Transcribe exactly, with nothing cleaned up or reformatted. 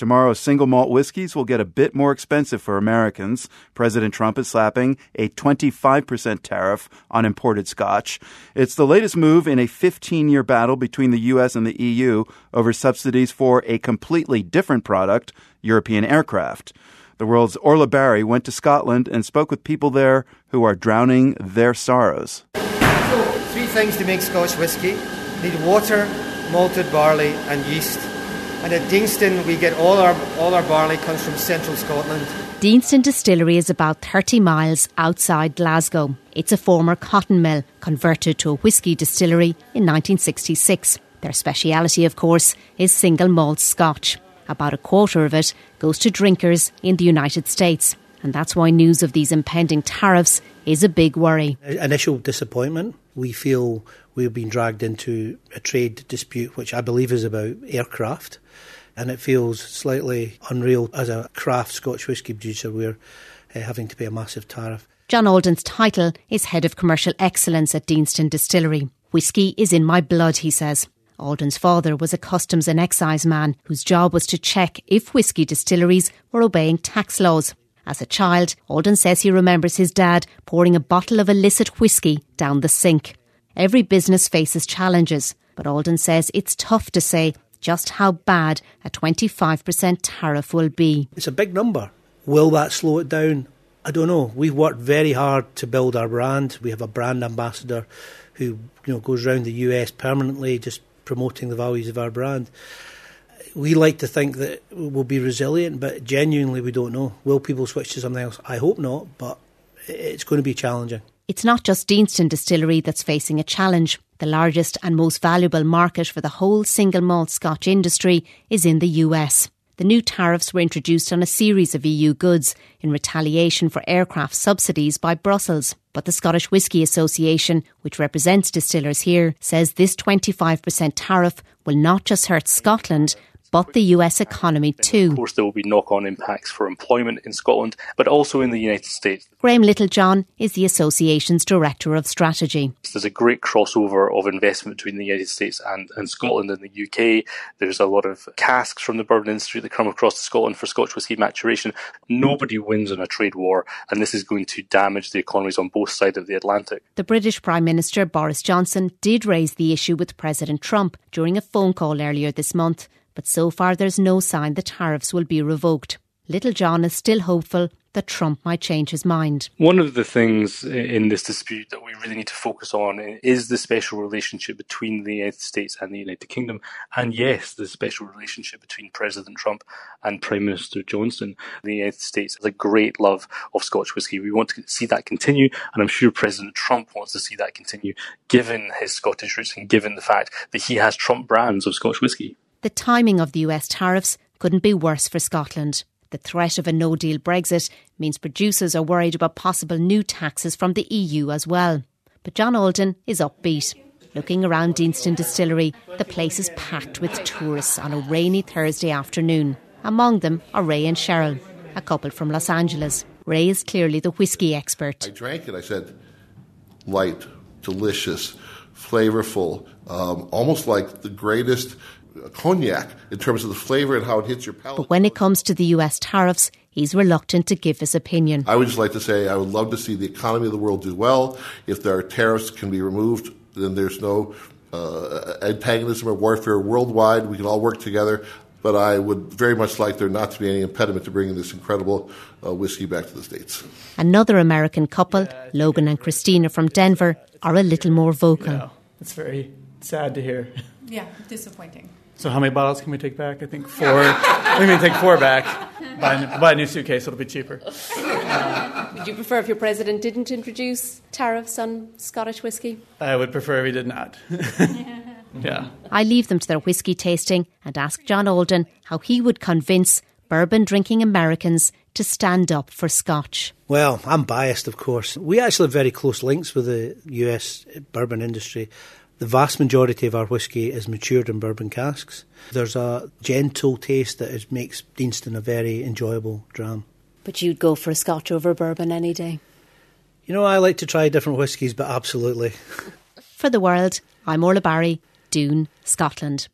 Tomorrow's single malt whiskeys will get a bit more expensive for Americans. President Trump is slapping a twenty-five percent tariff on imported scotch. It's the latest move in a fifteen-year battle between the U S and the E U over subsidies for a completely different product, European aircraft. The world's Orla Barry went to Scotland and spoke with people there who are drowning their sorrows. So, three things to make Scotch whiskey. You need water, malted barley and yeast. And at Deanston, we get all our all our barley comes from central Scotland. Deanston Distillery is about thirty miles outside Glasgow. It's a former cotton mill converted to a whiskey distillery in nineteen sixty-six. Their speciality, of course, is single malt Scotch. About a quarter of it goes to drinkers in the United States. And that's why news of these impending tariffs is a big worry. Initial disappointment. We feel we've been dragged into a trade dispute, which I believe is about aircraft. And it feels slightly unreal as a craft Scotch whisky producer, we're uh, having to pay a massive tariff. John Alden's title is Head of Commercial Excellence at Deanston Distillery. Whisky is in my blood, he says. Alden's father was a customs and excise man whose job was to check if whisky distilleries were obeying tax laws. As a child, Alden says he remembers his dad pouring a bottle of illicit whisky down the sink. Every business faces challenges, but Alden says it's tough to say just how bad a twenty-five percent tariff will be. It's a big number. Will that slow it down? I don't know. We've worked very hard to build our brand. We have a brand ambassador who you know goes around the U S permanently just promoting the values of our brand. We like to think that we'll be resilient, but genuinely we don't know. Will people switch to something else? I hope not, but it's going to be challenging. It's not just Deanston Distillery that's facing a challenge. The largest and most valuable market for the whole single malt Scotch industry is in the U S. The new tariffs were introduced on a series of E U goods in retaliation for aircraft subsidies by Brussels. But the Scottish Whiskey Association, which represents distillers here, says this twenty-five percent tariff will not just hurt Scotland, but the U S economy too. Of course, there will be knock-on impacts for employment in Scotland, but also in the United States. Graeme Littlejohn is the association's Director of Strategy. There's a great crossover of investment between the United States and, and Scotland and the U K. There's a lot of casks from the bourbon industry that come across to Scotland for Scotch whisky maturation. Nobody wins in a trade war, and this is going to damage the economies on both sides of the Atlantic. The British Prime Minister Boris Johnson did raise the issue with President Trump during a phone call earlier this month. But so far there's no sign the tariffs will be revoked. Littlejohn is still hopeful that Trump might change his mind. One of the things in this dispute that we really need to focus on is the special relationship between the United States and the United Kingdom. And yes, the special relationship between President Trump and Prime Minister Johnson. The United States has a great love of Scotch whisky. We want to see that continue, and I'm sure President Trump wants to see that continue, given his Scottish roots and given the fact that he has Trump brands of Scotch whisky. The timing of the U S tariffs couldn't be worse for Scotland. The threat of a no-deal Brexit means producers are worried about possible new taxes from the E U as well. But John Alden is upbeat. Looking around Deanston Distillery, the place is packed with tourists on a rainy Thursday afternoon. Among them are Ray and Cheryl, a couple from Los Angeles. Ray is clearly the whiskey expert. I drank it, I said, light, delicious, flavourful, um, almost like the greatest cognac in terms of the flavour and how it hits your palate. But when it comes to the U S tariffs, he's reluctant to give his opinion. I would just like to say I would love to see the economy of the world do well. If there are tariffs can be removed, then there's no uh, antagonism or warfare worldwide. We can all work together. But I would very much like there not to be any impediment to bringing this incredible uh, whiskey back to the States. Another American couple, yeah, Logan and Christina from Denver, are a little more vocal. Yeah, it's very sad to hear. Yeah, disappointing. So how many bottles can we take back? I think four. We can take four back. Buy, buy a new suitcase, it'll be cheaper. Would you prefer if your president didn't introduce tariffs on Scottish whiskey? I would prefer if he did not. Yeah. I leave them to their whiskey tasting and ask John Alden how he would convince bourbon-drinking Americans to stand up for Scotch. Well, I'm biased, of course. We actually have very close links with the U S bourbon industry. The vast majority of our whisky is matured in bourbon casks. There's a gentle taste that is, makes Deanston a very enjoyable dram. But you'd go for a Scotch over bourbon any day? You know, I like to try different whiskies, but absolutely. For the world, I'm Orla Barry, Doon, Scotland.